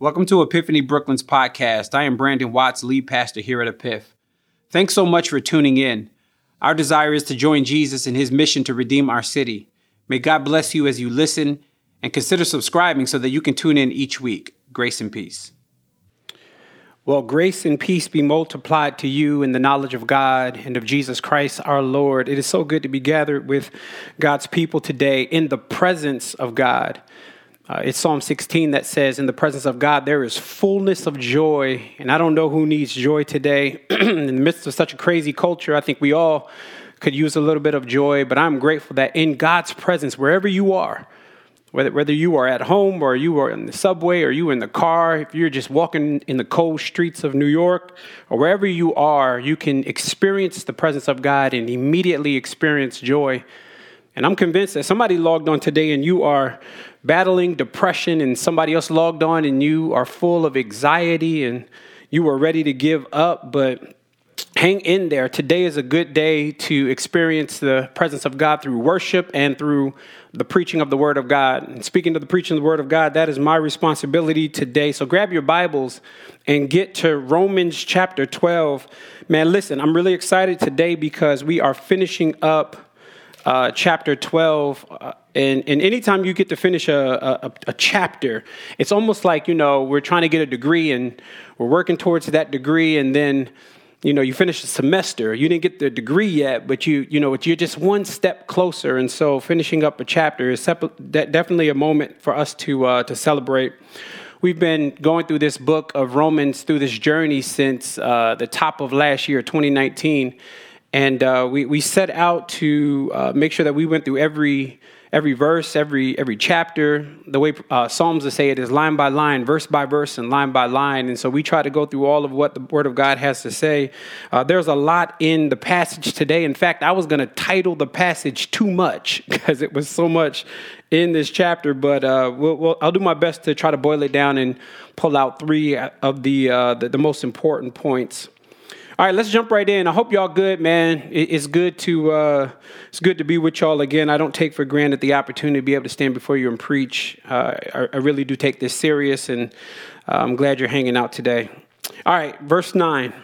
Welcome to Epiphany Brooklyn's podcast. I am Brandon Watts, lead pastor here at Epiph. Thanks so much for tuning in. Our desire is to join Jesus in his mission to redeem our city. May God bless you as you listen, and consider subscribing so that you can tune in each week. Grace and peace. Well, grace and peace be multiplied to you in the knowledge of God and of Jesus Christ our Lord. It is so good to be gathered with God's people today in the presence of God. It's Psalm 16 that says, in the presence of God, there is fullness of joy. And I don't know who needs joy today. In the midst of such a crazy culture, I think we all could use a little bit of joy. But I'm grateful that in God's presence, wherever you are, whether you are at home or you are in the subway or you in the car, if you're just walking in the cold streets of New York or wherever you are, you can experience the presence of God and immediately experience joy. And I'm convinced that somebody logged on today and you are battling depression, and somebody else logged on and you are full of anxiety and you are ready to give up, but hang in there. Today is a good day to experience the presence of God through worship and through the preaching of the Word of God. And speaking of the preaching of the Word of God, that is my responsibility today. So grab your Bibles and get to Romans chapter 12. Man, listen, I'm really excited today because we are finishing up chapter 12. And anytime you get to finish a chapter, it's almost like, you know, we're trying to get a degree and we're working towards that degree, and then you finish the semester, you didn't get the degree yet, but you're just one step closer. And so finishing up a chapter is definitely a moment for us to celebrate. We've been going through this book of Romans, through this journey since the top of last year, 2019. And we set out to make sure that we went through every verse, every chapter. The way Psalms would say it is line by line, verse by verse, and line by line. And so we try to go through all of what the Word of God has to say. There's a lot in the passage today. In fact, I was going to title the passage "Too Much" because it was so much in this chapter. But I'll do my best to try to boil it down and pull out three of the most important points. All right, let's jump right in. I hope y'all good, man. It's good to be with y'all again. I don't take for granted the opportunity to be able to stand before you and preach. I really do take this serious, and I'm glad you're hanging out today. All right, verse 9.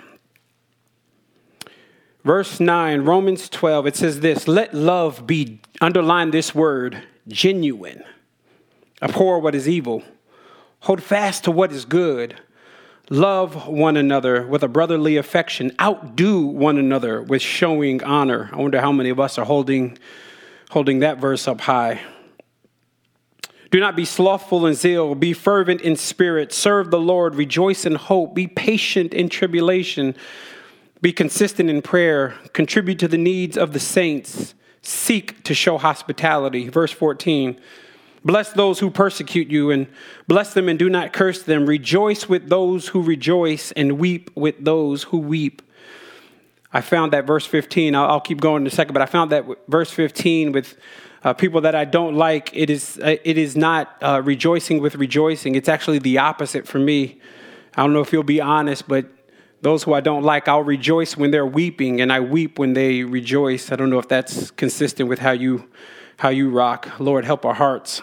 Verse 9, Romans 12, it says this: let love be, underline this word, genuine. Abhor what is evil. Hold fast to what is good. Love one another with a brotherly affection. Outdo one another with showing honor. I wonder how many of us are holding that verse up high. Do not be slothful in zeal. Be fervent in spirit. Serve the Lord. Rejoice in hope. Be patient in tribulation. Be consistent in prayer. Contribute to the needs of the saints. Seek to show hospitality. Verse 14. Bless those who persecute you, and bless them and do not curse them. Rejoice with those who rejoice, and weep with those who weep. I found that verse 15, I'll keep going in a second, but I found that verse 15 with people that I don't like, it is not rejoicing with rejoicing. It's actually the opposite for me. I don't know if you'll be honest, but those who I don't like, I'll rejoice when they're weeping, and I weep when they rejoice. I don't know if that's consistent with how you rock. Lord, help our hearts.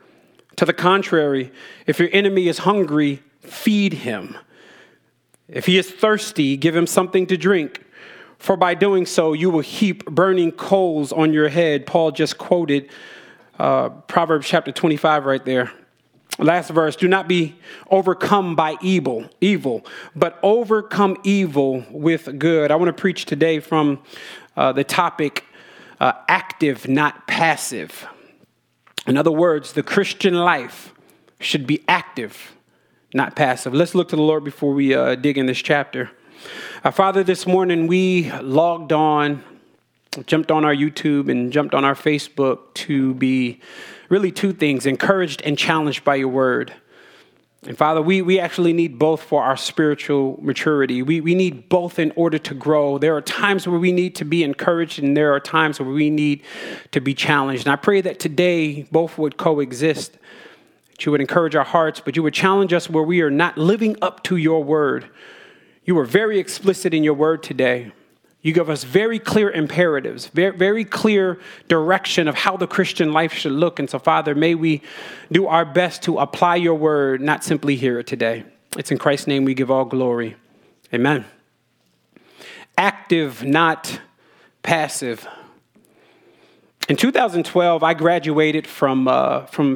To the contrary, if your enemy is hungry, feed him. If he is thirsty, give him something to drink. For by doing so, you will heap burning coals on your head. Paul just quoted Proverbs chapter 25 right there. Last verse, do not be overcome by evil, but overcome evil with good. I want to preach today from the topic active, not passive. In other words, the Christian life should be active, not passive. Let's look to the Lord before we dig in this chapter. Father, this morning we logged on, jumped on our YouTube and jumped on our Facebook to be really two things: encouraged and challenged by your word. And Father, we actually need both for our spiritual maturity. We need both in order to grow. There are times where we need to be encouraged, and there are times where we need to be challenged. And I pray that today both would coexist, that you would encourage our hearts, but you would challenge us where we are not living up to your word. You were very explicit in your word today. You give us very clear imperatives, very clear direction of how the Christian life should look. And so, Father, may we do our best to apply your word, not simply hear it today. It's in Christ's name we give all glory. Amen. Active, not passive. In 2012, I graduated from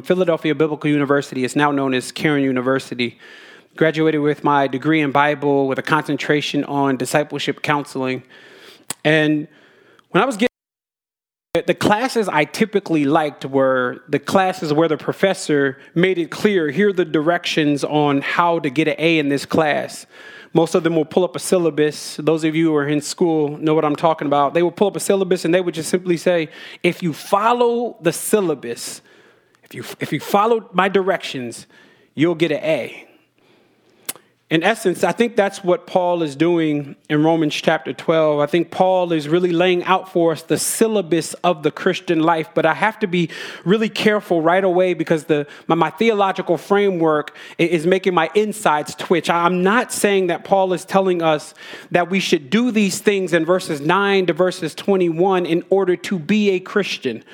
Philadelphia Biblical University. It's now known as Karen University. Graduated with my degree in Bible with a concentration on discipleship counseling. And when I was getting the classes I typically liked were the classes where the professor made it clear, here are the directions on how to get an A in this class. Most of them will pull up a syllabus. Those of you who are in school know what I'm talking about. They will pull up a syllabus and they would just simply say, if you follow the syllabus, if you follow my directions, you'll get an A. In essence, I think that's what Paul is doing in Romans chapter 12. I think Paul is really laying out for us the syllabus of the Christian life. But I have to be really careful right away because my theological framework is making my insides twitch. I'm not saying that Paul is telling us that we should do these things in verses 9 to verses 21 in order to be a Christian.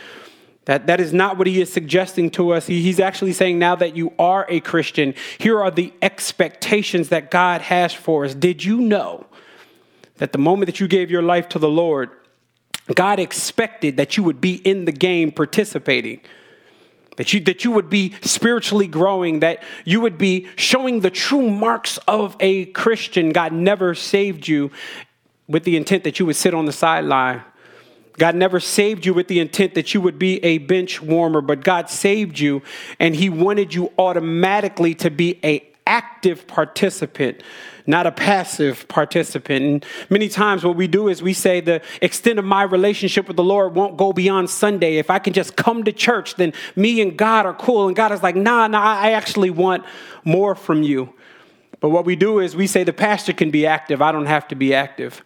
That is not what he is suggesting to us. He's actually saying now that you are a Christian, here are the expectations that God has for us. Did you know that the moment that you gave your life to the Lord, God expected that you would be in the game participating, that you would be spiritually growing, that you would be showing the true marks of a Christian? God never saved you with the intent that you would sit on the sideline. God never saved you with the intent that you would be a bench warmer, but God saved you and he wanted you automatically to be an active participant, not a passive participant. And many times what we do is we say the extent of my relationship with the Lord won't go beyond Sunday. If I can just come to church, then me and God are cool. And God is like, nah, I actually want more from you. But what we do is we say the pastor can be active. I don't have to be active.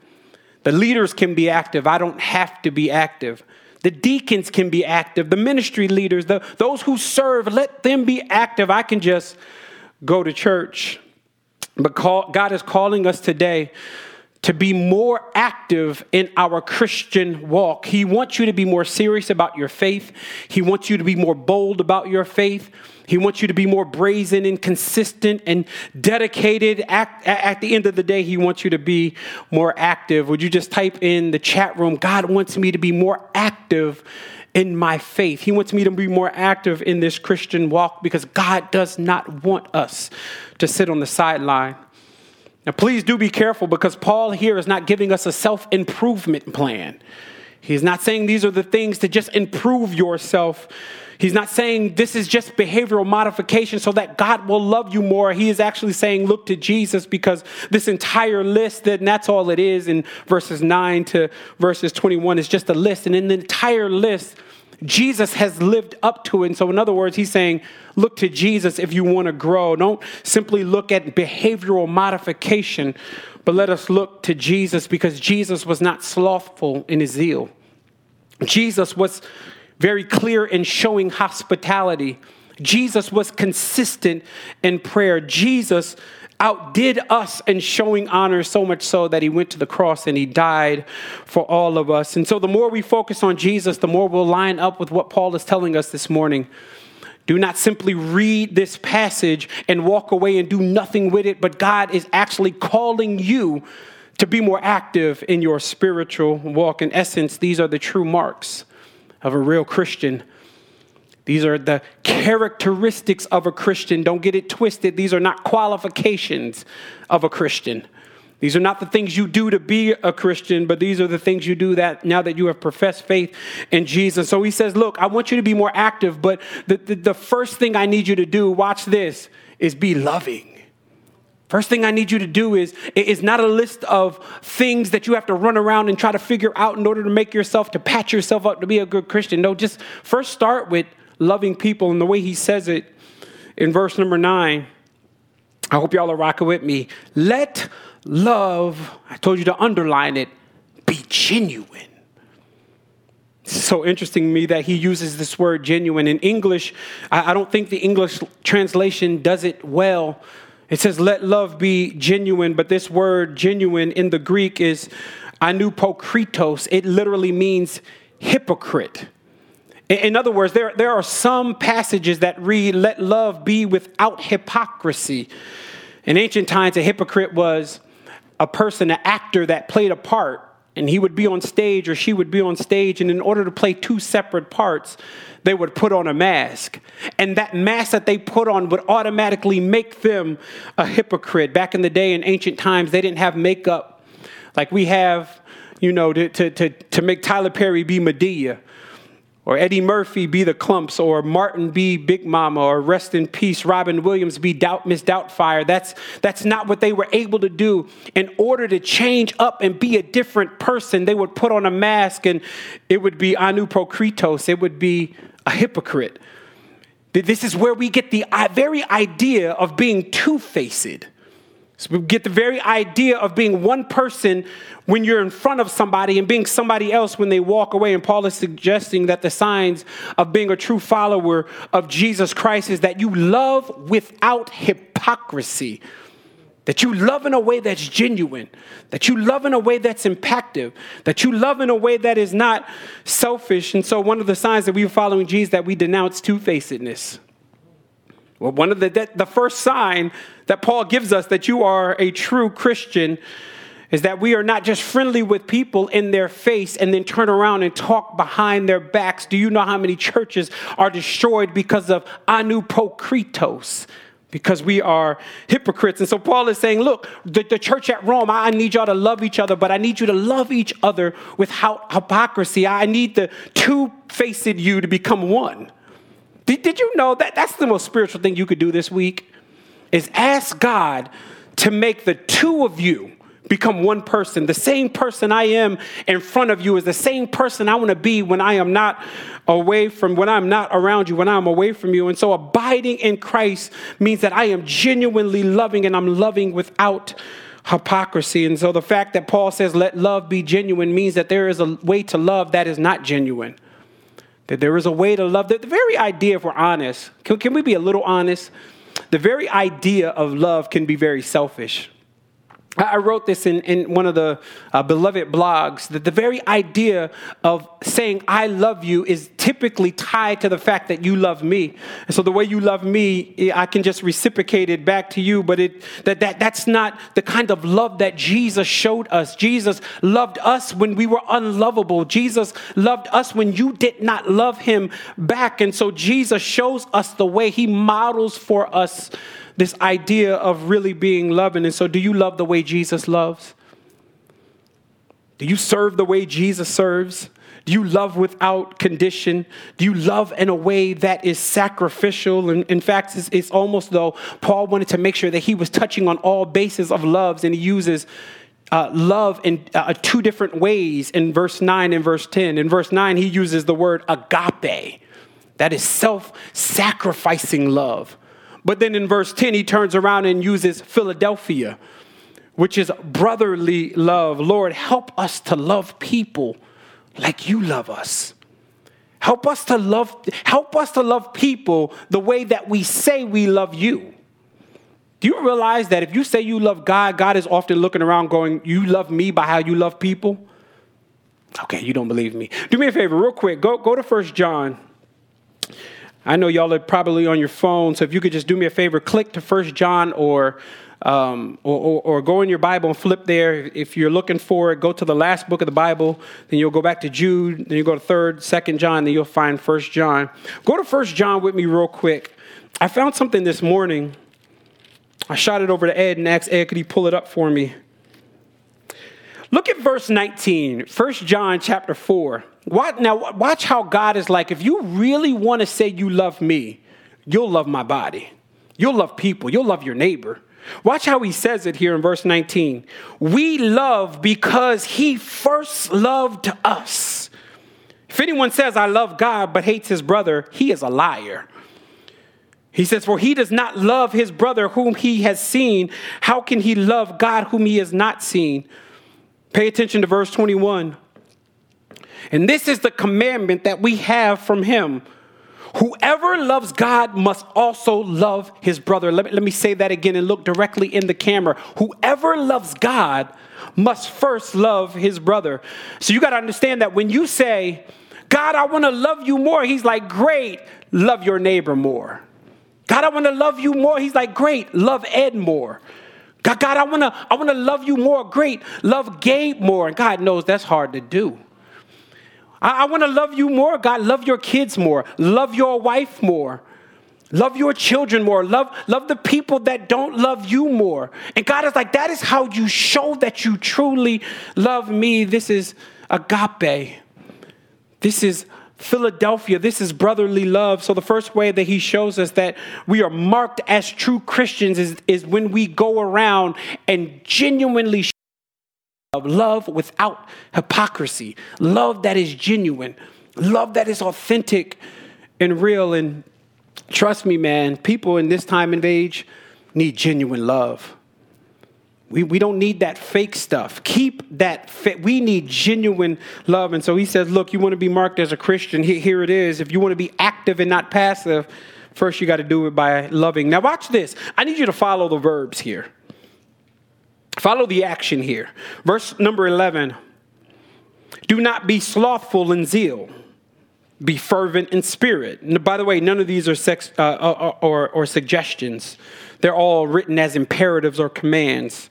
The leaders can be active. I don't have to be active. The deacons can be active. The ministry leaders, those who serve, let them be active. I can just go to church. But God is calling us today to be more active in our Christian walk. He wants you to be more serious about your faith. He wants you to be more bold about your faith. He wants you to be more brazen and consistent and dedicated. At the end of the day, he wants you to be more active. Would you just type in the chat room, God wants me to be more active in my faith. He wants me to be more active in this Christian walk because God does not want us to sit on the sideline. Now, please do be careful because Paul here is not giving us a self-improvement plan. He's not saying these are the things to just improve yourself. He's not saying this is just behavioral modification so that God will love you more. He is actually saying, look to Jesus, because this entire list, then that's all it is in verses 9 to verses 21 is just a list. And in the entire list, Jesus has lived up to it. And so in other words, he's saying, look to Jesus if you want to grow. Don't simply look at behavioral modification, but let us look to Jesus because Jesus was not slothful in his zeal. Jesus was very clear in showing hospitality. Jesus was consistent in prayer. Jesus outdid us in showing honor, so much so that he went to the cross and he died for all of us. And so the more we focus on Jesus, the more we'll line up with what Paul is telling us this morning. Do not simply read this passage and walk away and do nothing with it, but God is actually calling you to be more active in your spiritual walk. In essence, these are the true marks of a real Christian. These are the characteristics of a Christian. Don't get it twisted. These are not qualifications of a Christian. These are not the things you do to be a Christian, but these are the things you do that now that you have professed faith in Jesus. So he says, look, I want you to be more active, but the first thing I need you to do, watch this, is be loving. First thing I need you to do is not a list of things that you have to run around and try to figure out in order to make yourself, to patch yourself up, to be a good Christian. No, just first start with loving people. And the way he says it in verse number 9, I hope y'all are rocking with me. Let love, I told you to underline it, be genuine. It's so interesting to me that he uses this word genuine. In English, I don't think the English translation does it well. It says, let love be genuine, but this word genuine in the Greek is anoupokritos. It literally means hypocrite. In other words, there are some passages that read, let love be without hypocrisy. In ancient times, a hypocrite was a person, an actor that played a part, and he would be on stage or she would be on stage, and in order to play two separate parts, they would put on a mask. And that mask that they put on would automatically make them a hypocrite. Back in the day, in ancient times, they didn't have makeup like we have, you know, to make Tyler Perry be Medea, or Eddie Murphy be the Clumps, or Martin be Big Mama, or rest in peace, Robin Williams be Miss Doubtfire. That's not what they were able to do. In order to change up and be a different person, they would put on a mask, and it would be anoupokritos. It would be a hypocrite. This is where we get the very idea of being two-faced. So we get the very idea of being one person when you're in front of somebody and being somebody else when they walk away. And Paul is suggesting that the signs of being a true follower of Jesus Christ is that you love without hypocrisy, that you love in a way that's genuine, that you love in a way that's impactful, that you love in a way that is not selfish. And so one of the signs that we are following Jesus is that we denounce two-facedness. Well, one of the first sign that Paul gives us that you are a true Christian is that we are not just friendly with people in their face and then turn around and talk behind their backs. Do you know how many churches are destroyed because of anoupokritos? Because we are hypocrites. And so Paul is saying, look, the church at Rome, I need y'all to love each other, but I need you to love each other without hypocrisy. I need the two-faced you to become one. Did you know that that's the most spiritual thing you could do this week is ask God to make the two of you become one person. The same person I am in front of you is the same person I want to be when I am not away from, when I'm not around you, when I'm away from you. And so abiding in Christ means that I am genuinely loving and I'm loving without hypocrisy. And so the fact that Paul says, let love be genuine means that there is a way to love that is not genuine. That there is a way to love. The very idea, if we're honest, can we be a little honest? The very idea of love can be very selfish. I wrote this in one of the beloved blogs, that the very idea of saying I love you is typically tied to the fact that you love me. And so the way you love me, I can just reciprocate it back to you, but that's not the kind of love that Jesus showed us. Jesus loved us when we were unlovable. Jesus loved us when you did not love him back. And so Jesus shows us the way. He models for us this idea of really being loving. And so do you love the way Jesus loves? Do you serve the way Jesus serves? Do you love without condition? Do you love in a way that is sacrificial? And in fact, it's almost though Paul wanted to make sure that he was touching on all bases of loves, and he uses love in two different ways in verse 9 and verse 10. In verse 9, he uses the word agape. That is self-sacrificing love. But then in verse 10, he turns around and uses Philadelphia, which is brotherly love. Lord, help us to love people like you love us. Help us to love people the way that we say we love you. Do you realize that if you say you love God, God is often looking around going, you love me by how you love people? Okay, you don't believe me. Do me a favor real quick. Go to 1 John. I know y'all are probably on your phone, so if you could just do me a favor, click to 1 John or go in your Bible and flip there. If you're looking for it, go to the last book of the Bible, then you'll go back to Jude, then you go to 2 John, then you'll find 1 John. Go to 1 John with me real quick. I found something this morning. I shot it over to Ed and asked Ed, could he pull it up for me? Look at verse 19, 1 John chapter 4. Now, watch how God is like, if you really want to say you love me, you'll love my body. You'll love people. You'll love your neighbor. Watch how he says it here in verse 19. We love because he first loved us. If anyone says, I love God, but hates his brother, he is a liar. He says, for he does not love his brother whom he has seen. How can he love God whom he has not seen? Pay attention to verse 21. And this is the commandment that we have from him. Whoever loves God must also love his brother. Let me say that again and look directly in the camera. Whoever loves God must first love his brother. So you got to understand that when you say, God, I want to love you more. He's like, great, love your neighbor more. God, I want to love you more. He's like, great, love Ed more. God, I want to love you more. Great, love Gabe more. And God knows that's hard to do. I want to love you more. God, love your kids more. Love your wife more. Love your children more. Love the people that don't love you more. And God is like, that is how you show that you truly love me. This is agape. This is Philadelphia. This is brotherly love. So the first way that he shows us that we are marked as true Christians is when we go around and genuinely show love without hypocrisy, love that is genuine, love that is authentic and real. And trust me, man, people in this time and age need genuine love. We don't need that fake stuff. Keep that fit. We need genuine love. And so he says, look, you want to be marked as a Christian. Here it is. If you want to be active and not passive, first you got to do it by loving. Now watch this. I need you to follow the verbs here. Follow the action here. Verse number 11. Do not be slothful in zeal. Be fervent in spirit. And by the way, none of these are suggestions. They're all written as imperatives or commands.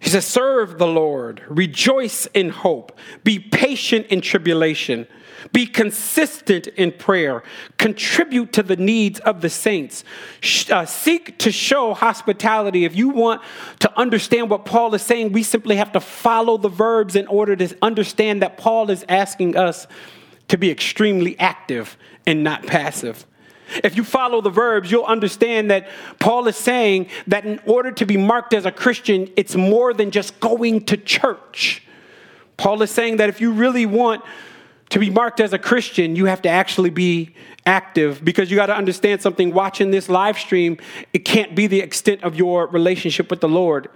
He says, serve the Lord, rejoice in hope, be patient in tribulation, be consistent in prayer, contribute to the needs of the saints, seek to show hospitality. If you want to understand what Paul is saying, we simply have to follow the verbs in order to understand that Paul is asking us to be extremely active and not passive. If you follow the verbs, you'll understand that Paul is saying that in order to be marked as a Christian, it's more than just going to church. Paul is saying that if you really want to be marked as a Christian, you have to actually be active, because you got to understand something. Watching this live stream, it can't be the extent of your relationship with the Lord.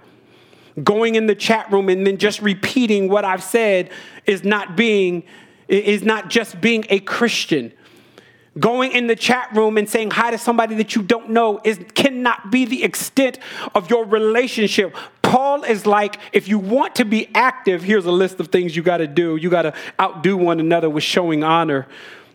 Going in the chat room and then just repeating what I've said is not just being a Christian. Going in the chat room and saying hi to somebody that you don't know cannot be the extent of your relationship. Paul is like, if you want to be active, here's a list of things you got to do. You got to outdo one another with showing honor.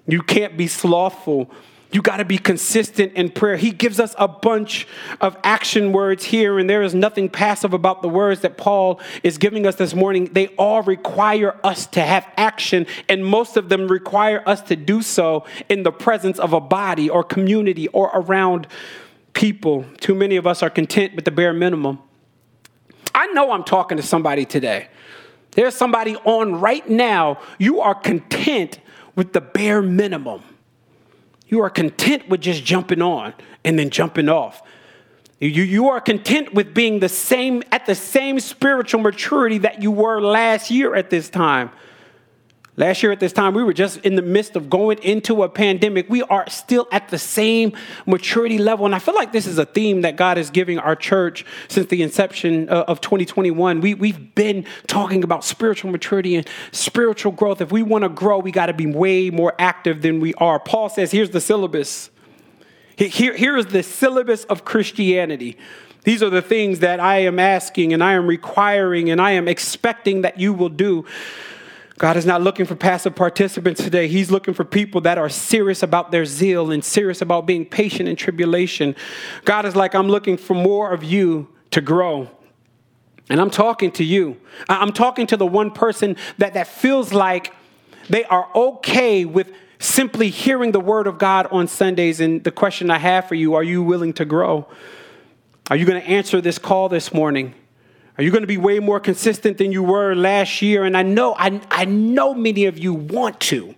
You can't be slothful. You got to be consistent in prayer. He gives us a bunch of action words here, and there is nothing passive about the words that Paul is giving us this morning. They all require us to have action, and most of them require us to do so in the presence of a body or community or around people. Too many of us are content with the bare minimum. I know I'm talking to somebody today. There's somebody on right now. You are content with the bare minimum. You are content with just jumping on and then jumping off. You are content with being at the same spiritual maturity that you were last year at this time. Last year at this time, we were just in the midst of going into a pandemic. We are still at the same maturity level. And I feel like this is a theme that God is giving our church since the inception of 2021. We've been talking about spiritual maturity and spiritual growth. If we want to grow, we got to be way more active than we are. Paul says, here's the syllabus. Here is the syllabus of Christianity. These are the things that I am asking and I am requiring and I am expecting that you will do. God is not looking for passive participants today. He's looking for people that are serious about their zeal and serious about being patient in tribulation. God is like, I'm looking for more of you to grow. And I'm talking to you. I'm talking to the one person that feels like they are okay with simply hearing the word of God on Sundays. And the question I have for you, are you willing to grow? Are you going to answer this call this morning? Are you going to be way more consistent than you were last year? And I know many of you want to.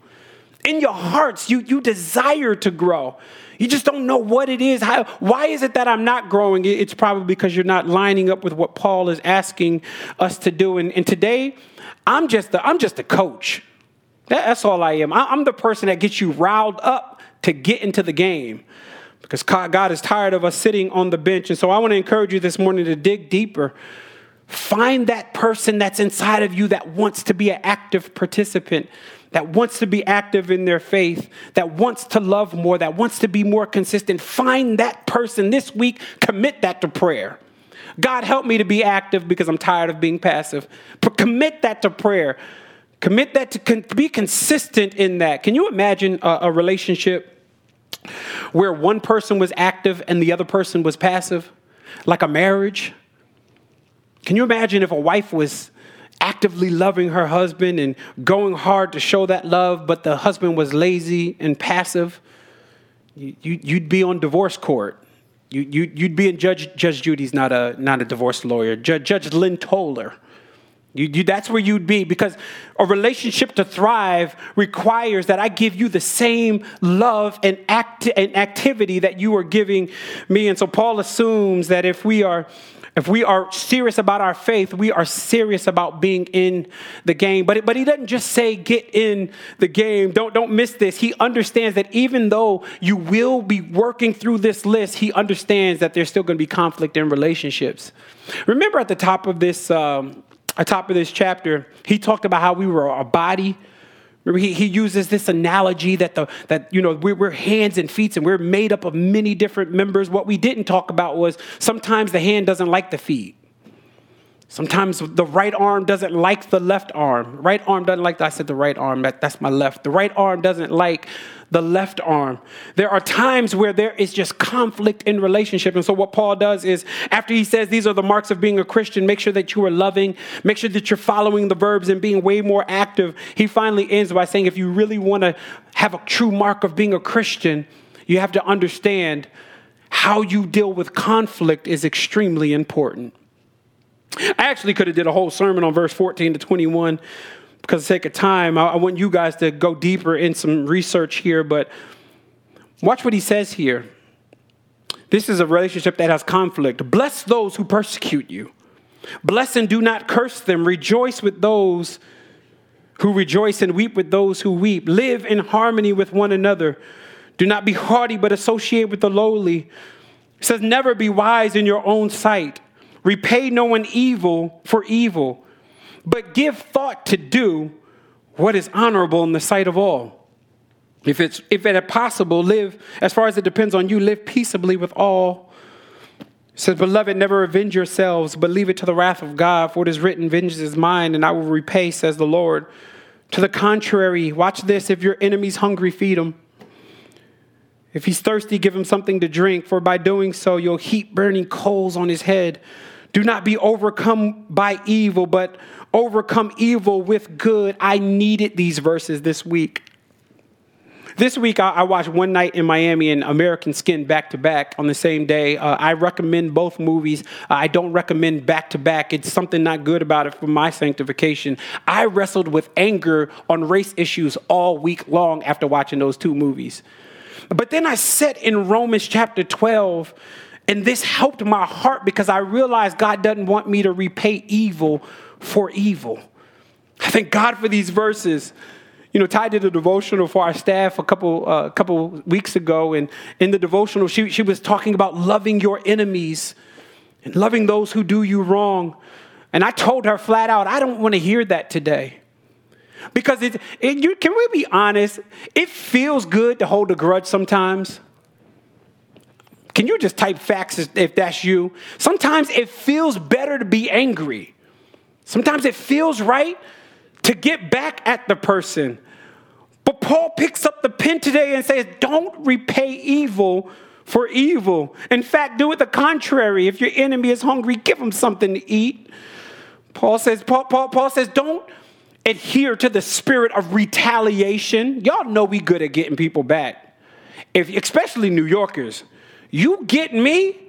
In your hearts, you desire to grow. You just don't know what it is. Why is it that I'm not growing? It's probably because you're not lining up with what Paul is asking us to do. And today, I'm just a coach. That's all I am. I'm the person that gets you riled up to get into the game. because God is tired of us sitting on the bench. And so I want to encourage you this morning to dig deeper. Find that person that's inside of you that wants to be an active participant, that wants to be active in their faith, that wants to love more, that wants to be more consistent. Find that person this week. Commit that to prayer. God, help me to be active because I'm tired of being passive. But commit that to prayer. Commit that to be consistent in that. Can you imagine a relationship where one person was active and the other person was passive, like a marriage? Can you imagine if a wife was actively loving her husband and going hard to show that love, but the husband was lazy and passive? You'd be on divorce court. You'd be in Judge Judy's not a divorce lawyer. Judge Lynn Toler. That's where you'd be, because a relationship to thrive requires that I give you the same love and activity that you are giving me. And so Paul assumes that if we are serious about our faith, we are serious about being in the game. But he doesn't just say get in the game. Don't miss this. He understands that even though you will be working through this list, he understands that there's still going to be conflict in relationships. Remember at the top of this chapter, he talked about how we were a body. Remember, he uses this analogy that we're hands and feet, and we're made up of many different members. What we didn't talk about was sometimes the hand doesn't like the feet. Sometimes the right arm doesn't like the left arm. Right arm doesn't like, I said the right arm, that's my left. The right arm doesn't like the left arm. There are times where there is just conflict in relationship. And so what Paul does is, after he says these are the marks of being a Christian, make sure that you are loving, make sure that you're following the verbs and being way more active. He finally ends by saying, if you really want to have a true mark of being a Christian, you have to understand how you deal with conflict is extremely important. I actually could have did a whole sermon on verse 14 to 21 because of the sake of time. I want you guys to go deeper in some research here, but watch what he says here. This is a relationship that has conflict. Bless those who persecute you. Bless and do not curse them. Rejoice with those who rejoice and weep with those who weep. Live in harmony with one another. Do not be haughty, but associate with the lowly. It says, never be wise in your own sight. Repay no one evil for evil, but give thought to do what is honorable in the sight of all. If it is possible, live, as far as it depends on you, live peaceably with all. It says, beloved, never avenge yourselves, but leave it to the wrath of God, for it is written, vengeance is mine, and I will repay, says the Lord. To the contrary, watch this, if your enemy's hungry, feed him. If he's thirsty, give him something to drink, for by doing so, you'll heap burning coals on his head. Do not be overcome by evil, but overcome evil with good. I needed these verses this week. This week, I watched One Night in Miami and American Skin back to back on the same day. I recommend both movies. I don't recommend back to back. It's something not good about it for my sanctification. I wrestled with anger on race issues all week long after watching those two movies. But then I sat in Romans chapter 12, and this helped my heart because I realized God doesn't want me to repay evil for evil. I thank God for these verses. Ty did a devotional for our staff a couple weeks ago, and in the devotional, she was talking about loving your enemies and loving those who do you wrong. And I told her flat out, I don't want to hear that today. Because can we be honest? It feels good to hold a grudge sometimes. Can you just type facts if that's you? Sometimes it feels better to be angry. Sometimes it feels right to get back at the person. But Paul picks up the pen today and says, don't repay evil for evil. In fact, do it the contrary. If your enemy is hungry, give him something to eat. Paul says, don't adhere to the spirit of retaliation. Y'all know we good at getting people back. Especially New Yorkers. You get me,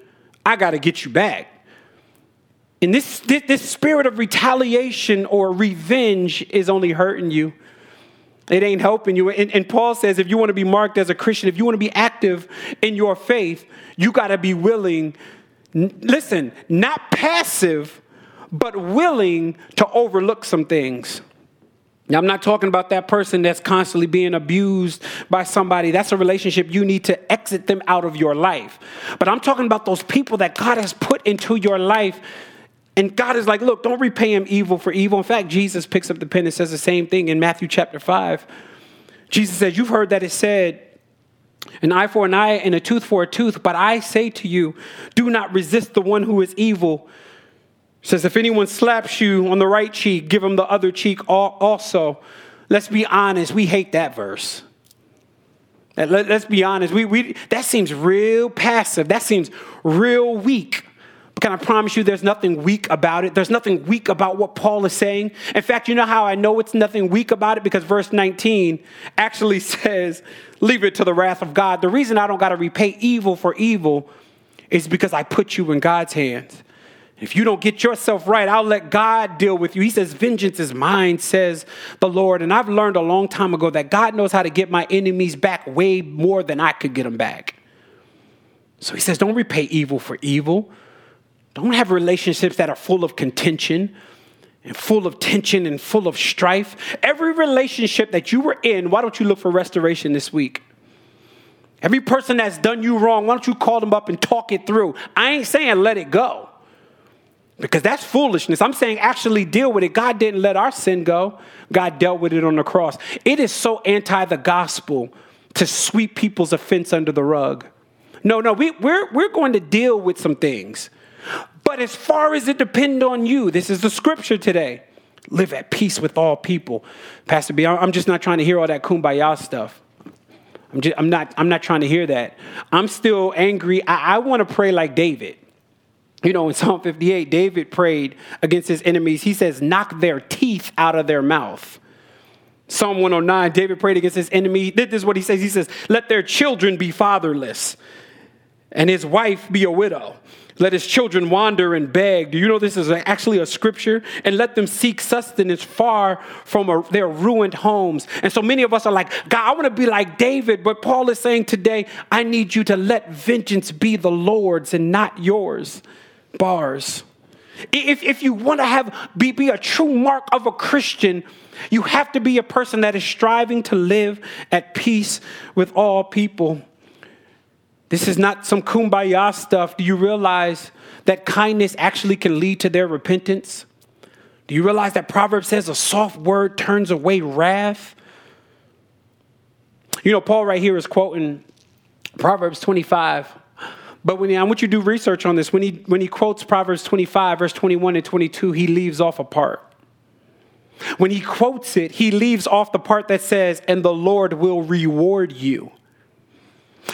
I got to get you back. And this spirit of retaliation or revenge is only hurting you. It ain't helping you. And Paul says if you want to be marked as a Christian, if you want to be active in your faith, you got to be willing, listen, not passive, but willing to overlook some things. Now, I'm not talking about that person that's constantly being abused by somebody. That's a relationship you need to exit them out of your life. But I'm talking about those people that God has put into your life. And God is like, look, don't repay him evil for evil. In fact, Jesus picks up the pen and says the same thing in Matthew chapter 5. Jesus says, you've heard that it said, an eye for an eye and a tooth for a tooth. But I say to you, do not resist the one who is evil. It says, if anyone slaps you on the right cheek, give him the other cheek also. Let's be honest. We hate that verse. Let's be honest. We that seems real passive. That seems real weak. But can I promise you there's nothing weak about it? There's nothing weak about what Paul is saying. In fact, you know how I know it's nothing weak about it? Because verse 19 actually says, leave it to the wrath of God. The reason I don't got to repay evil for evil is because I put you in God's hands. If you don't get yourself right, I'll let God deal with you. He says, vengeance is mine, says the Lord. And I've learned a long time ago that God knows how to get my enemies back way more than I could get them back. So he says, don't repay evil for evil. Don't have relationships that are full of contention and full of tension and full of strife. Every relationship that you were in, why don't you look for restoration this week? Every person that's done you wrong, why don't you call them up and talk it through? I ain't saying let it go. Because that's foolishness. I'm saying actually deal with it. God didn't let our sin go. God dealt with it on the cross. It is so anti the gospel to sweep people's offense under the rug. No, we're going to deal with some things. But as far as it depends on you, this is the scripture today. Live at peace with all people. Pastor B, I'm just not trying to hear all that kumbaya stuff. I'm not trying to hear that. I'm still angry. I want to pray like David. You know, in Psalm 58, David prayed against his enemies. He says, knock their teeth out of their mouth. Psalm 109, David prayed against his enemy. This is what he says. He says, let their children be fatherless and his wife be a widow. Let his children wander and beg. Do you know this is actually a scripture? And let them seek sustenance far from their ruined homes. And so many of us are like, God, I want to be like David. But Paul is saying today, I need you to let vengeance be the Lord's and not yours. Bars. If you want to be a true mark of a Christian, you have to be a person that is striving to live at peace with all people. This is not some kumbaya stuff. Do you realize that kindness actually can lead to their repentance? Do you realize that Proverbs says a soft word turns away wrath? You know, Paul right here is quoting Proverbs 25. But I want you to do research on this. When he quotes Proverbs 25, verse 21 and 22, he leaves off a part. When he quotes it, he leaves off the part that says, and the Lord will reward you.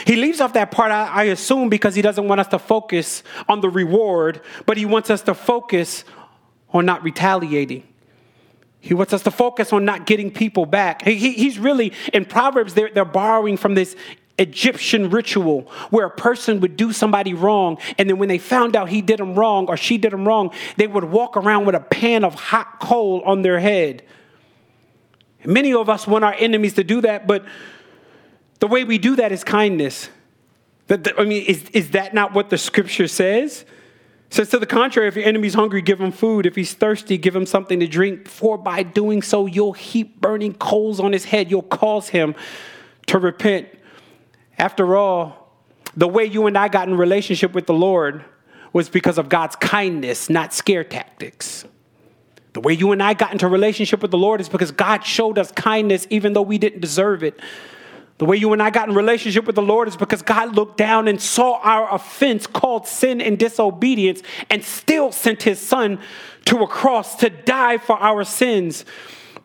He leaves off that part, I assume, because he doesn't want us to focus on the reward, but he wants us to focus on not retaliating. He wants us to focus on not getting people back. He's really, in Proverbs, they're borrowing from this Egyptian ritual where a person would do somebody wrong, and then when they found out he did them wrong or she did them wrong, they would walk around with a pan of hot coal on their head. And many of us want our enemies to do that, but the way we do that is kindness. Is that not what the scripture says? It says, to the contrary, if your enemy's hungry, give him food. If he's thirsty, give him something to drink, for by doing so, you'll heap burning coals on his head. You'll cause him to repent. After all, the way you and I got in relationship with the Lord was because of God's kindness, not scare tactics. The way you and I got into relationship with the Lord is because God showed us kindness even though we didn't deserve it. The way you and I got in relationship with the Lord is because God looked down and saw our offense called sin and disobedience and still sent his son to a cross to die for our sins.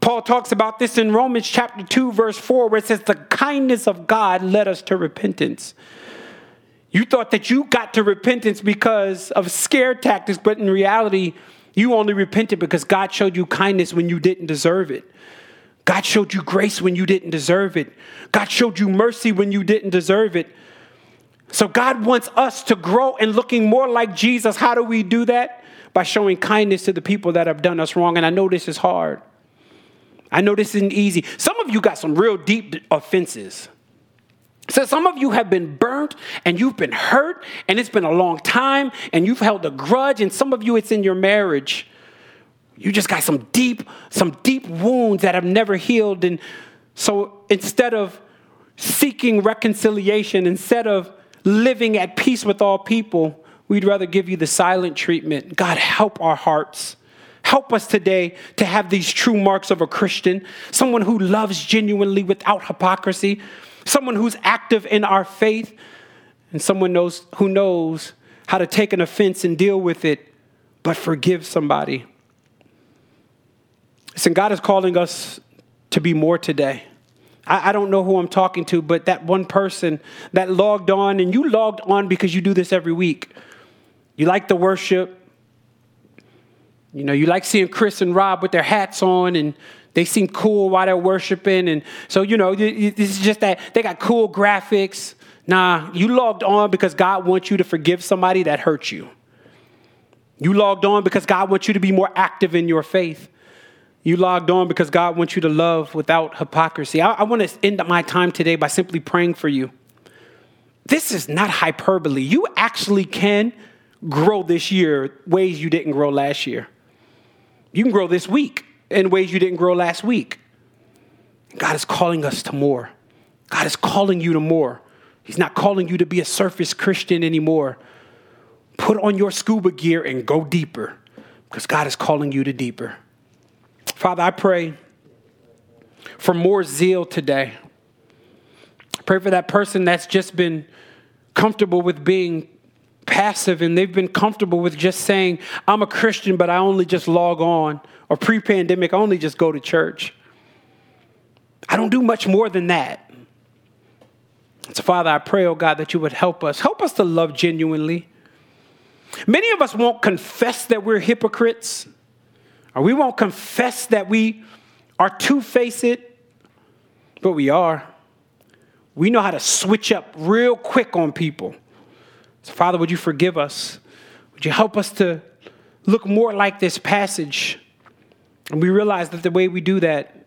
Paul talks about this in Romans chapter 2, verse 4, where it says, the kindness of God led us to repentance. You thought that you got to repentance because of scare tactics, but in reality, you only repented because God showed you kindness when you didn't deserve it. God showed you grace when you didn't deserve it. God showed you mercy when you didn't deserve it. So God wants us to grow in looking more like Jesus. How do we do that? By showing kindness to the people that have done us wrong. And I know this is hard. I know this isn't easy. Some of you got some real deep offenses. So some of you have been burnt and you've been hurt and it's been a long time and you've held a grudge. And some of you, it's in your marriage. You just got some deep wounds that have never healed. And so instead of seeking reconciliation, instead of living at peace with all people, we'd rather give you the silent treatment. God, help our hearts. Help us today to have these true marks of a Christian, someone who loves genuinely without hypocrisy, someone who's active in our faith, and someone who knows how to take an offense and deal with it, but forgive somebody. Listen, God is calling us to be more today. I don't know who I'm talking to, but that one person that logged on, and you logged on because you do this every week. You like the worship. You know, you like seeing Chris and Rob with their hats on, and they seem cool while they're worshiping. And so, you know, it's just that they got cool graphics. Nah, you logged on because God wants you to forgive somebody that hurt you. You logged on because God wants you to be more active in your faith. You logged on because God wants you to love without hypocrisy. I want to end my time today by simply praying for you. This is not hyperbole. You actually can grow this year ways you didn't grow last year. You can grow this week in ways you didn't grow last week. God is calling us to more. God is calling you to more. He's not calling you to be a surface Christian anymore. Put on your scuba gear and go deeper, because God is calling you to deeper. Father, I pray for more zeal today. I pray for that person that's just been comfortable with being passive, and they've been comfortable with just saying, I'm a Christian, but I only just log on, or pre-pandemic, I only just go to church. I don't do much more than that. So Father, I pray, oh God, that you would help us. Help us to love genuinely. Many of us won't confess that we're hypocrites, or we won't confess that we are two-faced, but we are. We know how to switch up real quick on people. So, Father, would you forgive us? Would you help us to look more like this passage? And we realize that the way we do that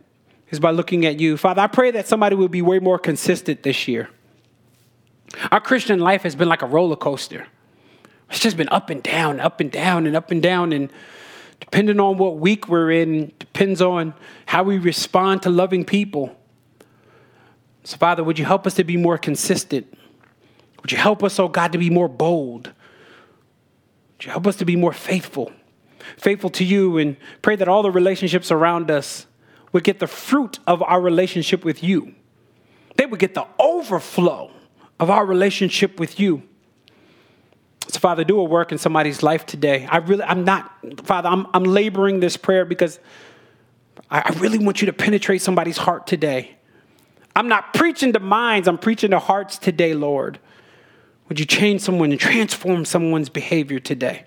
is by looking at you. Father, I pray that somebody will be way more consistent this year. Our Christian life has been like a roller coaster. It's just been up and down, up and down, and up and down, and depending on what week we're in, depends on how we respond to loving people. So, Father, would you help us to be more consistent? Would you help us, oh God, to be more bold? Would you help us to be more faithful? Faithful to you, and pray that all the relationships around us would get the fruit of our relationship with you. They would get the overflow of our relationship with you. So, Father, do a work in somebody's life today. I'm laboring this prayer because I really want you to penetrate somebody's heart today. I'm not preaching to minds. I'm preaching to hearts today, Lord. Would you change someone and transform someone's behavior today?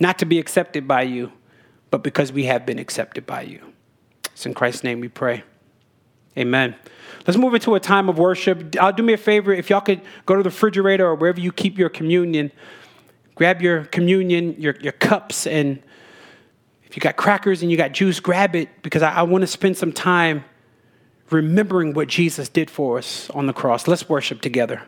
Not to be accepted by you, but because we have been accepted by you. It's in Christ's name we pray. Amen. Let's move into a time of worship. Do me a favor. If y'all could go to the refrigerator or wherever you keep your communion, grab your communion, your cups, and if you got crackers and you got juice, grab it, because I want to spend some time remembering what Jesus did for us on the cross. Let's worship together.